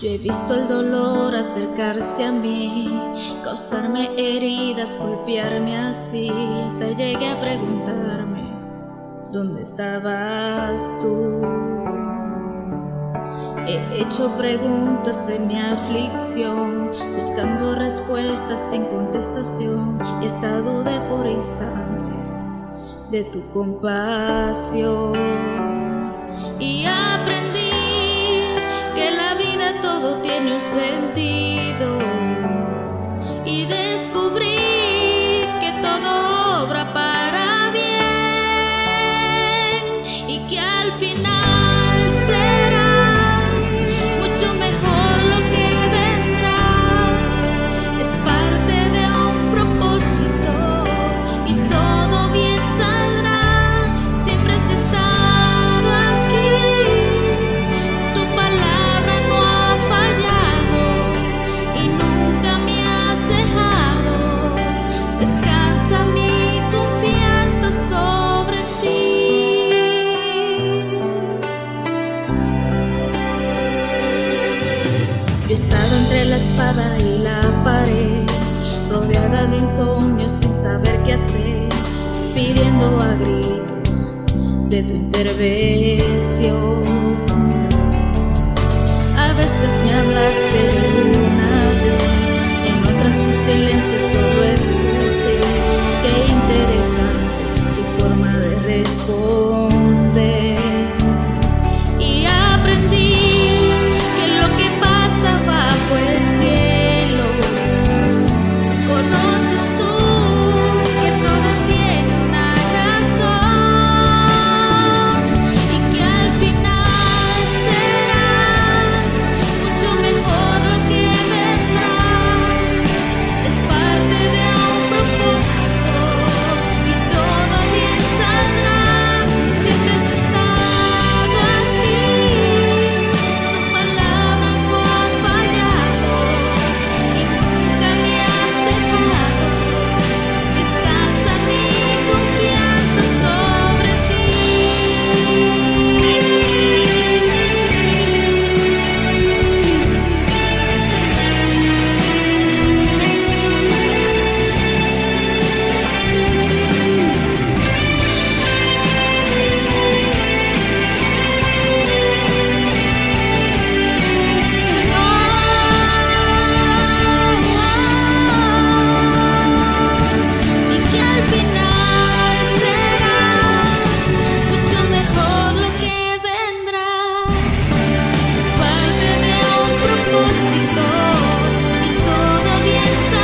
Yo he visto el dolor acercarse a mí, causarme heridas, golpearme así. Hasta llegué a preguntarme, ¿dónde estabas tú? He hecho preguntas en mi aflicción, buscando respuestas sin contestación, y hasta dudé por instantes de tu compasión. Y aprendí que la vida todo tiene un sentido, y descubrí que todo obra para bien, y que al final será mucho mejor lo que vendrá. Es parte de un propósito y todo bien saldrá. Siempre se está Yo he estado entre la espada y la pared, rodeada de insomnios sin saber qué hacer, pidiendo a gritos de tu intervención. A veces me hablaste de una vez, en otras tu silencio solo escuché. Qué interesante tu forma de responder. Y aprendí que lo que pasa bajo el cielo, conoces tú que todo tiene una razón y que al final será mucho mejor lo que vendrá. Es parte de un propósito y todo bien saldrá. Siempre se está. Y todo bien sale.